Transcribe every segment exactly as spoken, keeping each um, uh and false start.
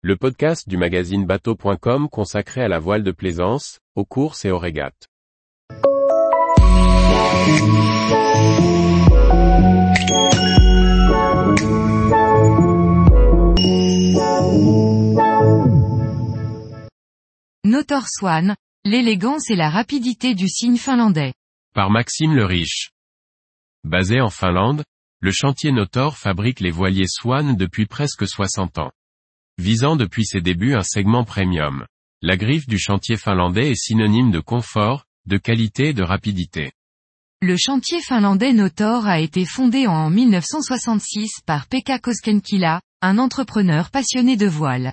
Le podcast du magazine Bateaux point com consacré à la voile de plaisance, aux courses et aux régates. Nautor Swan, l'élégance et la rapidité du signe finlandais. Par Maxime Leriche. Basé en Finlande, le chantier Nautor fabrique les voiliers Swan depuis presque soixante ans. Visant depuis ses débuts un segment premium. La griffe du chantier finlandais est synonyme de confort, de qualité et de rapidité. Le chantier finlandais Nautor a été fondé en mille neuf cent soixante-six par Pekka Koskenkiila, un entrepreneur passionné de voile.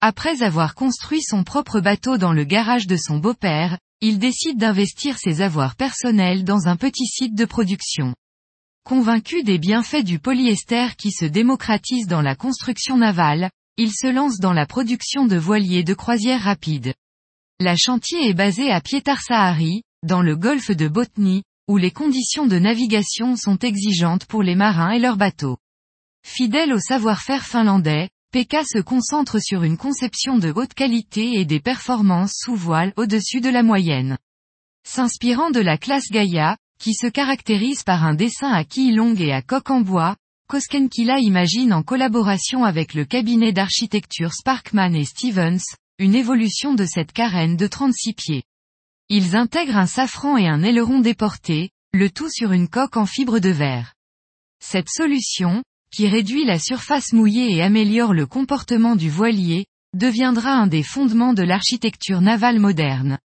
Après avoir construit son propre bateau dans le garage de son beau-père, il décide d'investir ses avoirs personnels dans un petit site de production. Convaincu des bienfaits du polyester qui se démocratise dans la construction navale, il se lance dans la production de voiliers de croisière rapide. La chantier est basée à Pietarsaari, dans le golfe de Botnie, où les conditions de navigation sont exigeantes pour les marins et leurs bateaux. Fidèle au savoir-faire finlandais, Pekka se concentre sur une conception de haute qualité et des performances sous voile au-dessus de la moyenne. S'inspirant de la classe Gaïa, qui se caractérise par un dessin à quille longue et à coque en bois, Koskenkiila imagine en collaboration avec le cabinet d'architecture Sparkman et Stevens, une évolution de cette carène de trente-six pieds. Ils intègrent un safran et un aileron déporté, le tout sur une coque en fibre de verre. Cette solution, qui réduit la surface mouillée et améliore le comportement du voilier, deviendra un des fondements de l'architecture navale moderne.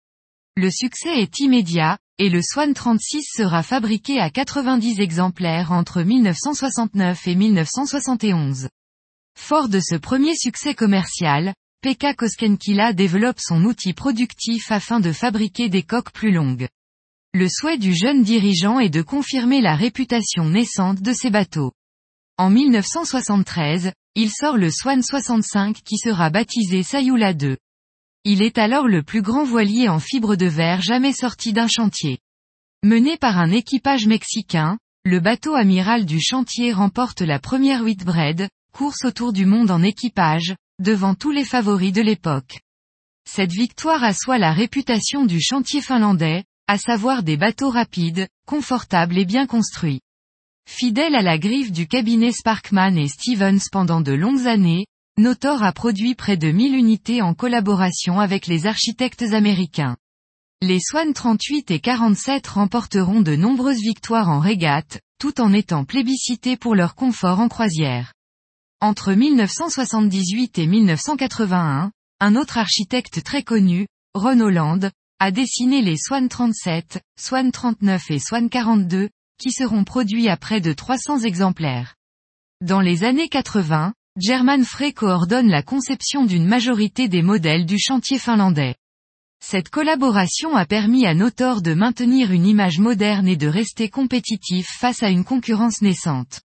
Le succès est immédiat, et le Swan trente-six sera fabriqué à quatre-vingt-dix exemplaires entre mille neuf cent soixante-neuf et mille neuf cent soixante et onze. Fort de ce premier succès commercial, Pekka Koskenkiila développe son outil productif afin de fabriquer des coques plus longues. Le souhait du jeune dirigeant est de confirmer la réputation naissante de ses bateaux. En mille neuf cent soixante-treize, il sort le Swan soixante-cinq qui sera baptisé Sayula deux. Il est alors le plus grand voilier en fibre de verre jamais sorti d'un chantier. Mené par un équipage mexicain, le bateau amiral du chantier remporte la première Whitbread, course autour du monde en équipage, devant tous les favoris de l'époque. Cette victoire assoit la réputation du chantier finlandais, à savoir des bateaux rapides, confortables et bien construits. Fidèle à la griffe du cabinet Sparkman et Stevens pendant de longues années, Nautor a produit près de mille unités en collaboration avec les architectes américains. Les Swan trente-huit et quarante-sept remporteront de nombreuses victoires en régate, tout en étant plébiscités pour leur confort en croisière. Entre mille neuf cent soixante-dix-huit et mille neuf cent quatre-vingt-un, un autre architecte très connu, Ron Holland, a dessiné les Swan trente-sept, Swan trente-neuf et Swan quarante-deux, qui seront produits à près de trois cents exemplaires. Dans les années quatre-vingt, German Frey coordonne la conception d'une majorité des modèles du chantier finlandais. Cette collaboration a permis à Nautor de maintenir une image moderne et de rester compétitif face à une concurrence naissante.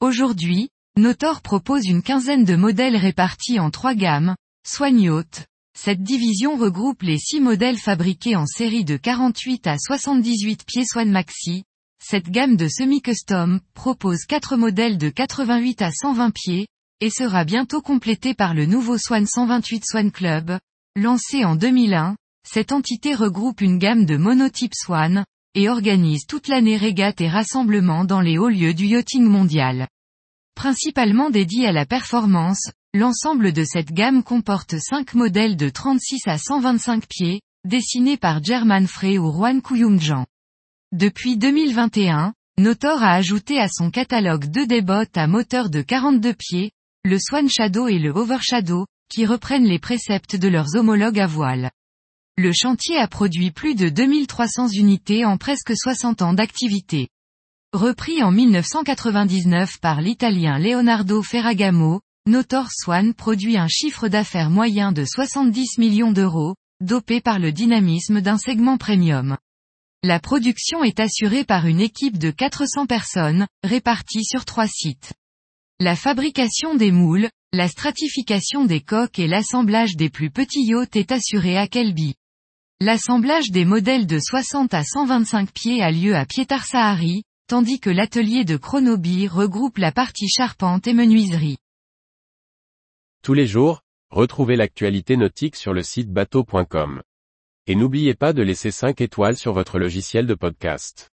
Aujourd'hui, Nautor propose une quinzaine de modèles répartis en trois gammes, Swan Yacht. Cette division regroupe les six modèles fabriqués en série de quarante-huit à soixante-dix-huit pieds Swan Maxi. Cette gamme de semi-custom propose quatre modèles de quatre-vingt-huit à cent vingt pieds, et sera bientôt complété par le nouveau Swan cent vingt-huit Swan Club. Lancé en deux mille un, cette entité regroupe une gamme de monotypes Swan, et organise toute l'année régates et rassemblements dans les hauts lieux du yachting mondial. Principalement dédié à la performance, l'ensemble de cette gamme comporte cinq modèles de trente-six à cent vingt-cinq pieds, dessinés par German Frey ou Juan Kouyoumjian. Depuis deux mille vingt et un, Nautor a ajouté à son catalogue deux débottes à moteur de quarante-deux pieds, le Swan Shadow et le Overshadow, qui reprennent les préceptes de leurs homologues à voile. Le chantier a produit plus de deux mille trois cents unités en presque soixante ans d'activité. Repris en mille neuf cent quatre-vingt-dix-neuf par l'Italien Leonardo Ferragamo, Nautor Swan produit un chiffre d'affaires moyen de soixante-dix millions d'euros, dopé par le dynamisme d'un segment premium. La production est assurée par une équipe de quatre cents personnes, réparties sur trois sites. La fabrication des moules, la stratification des coques et l'assemblage des plus petits yachts est assuré à Kelby. L'assemblage des modèles de soixante à cent vingt-cinq pieds a lieu à Pietarsaari, tandis que l'atelier de Kronoby regroupe la partie charpente et menuiserie. Tous les jours, Retrouvez l'actualité nautique sur le site bateaux point com. Et n'oubliez pas de laisser cinq étoiles sur votre logiciel de podcast.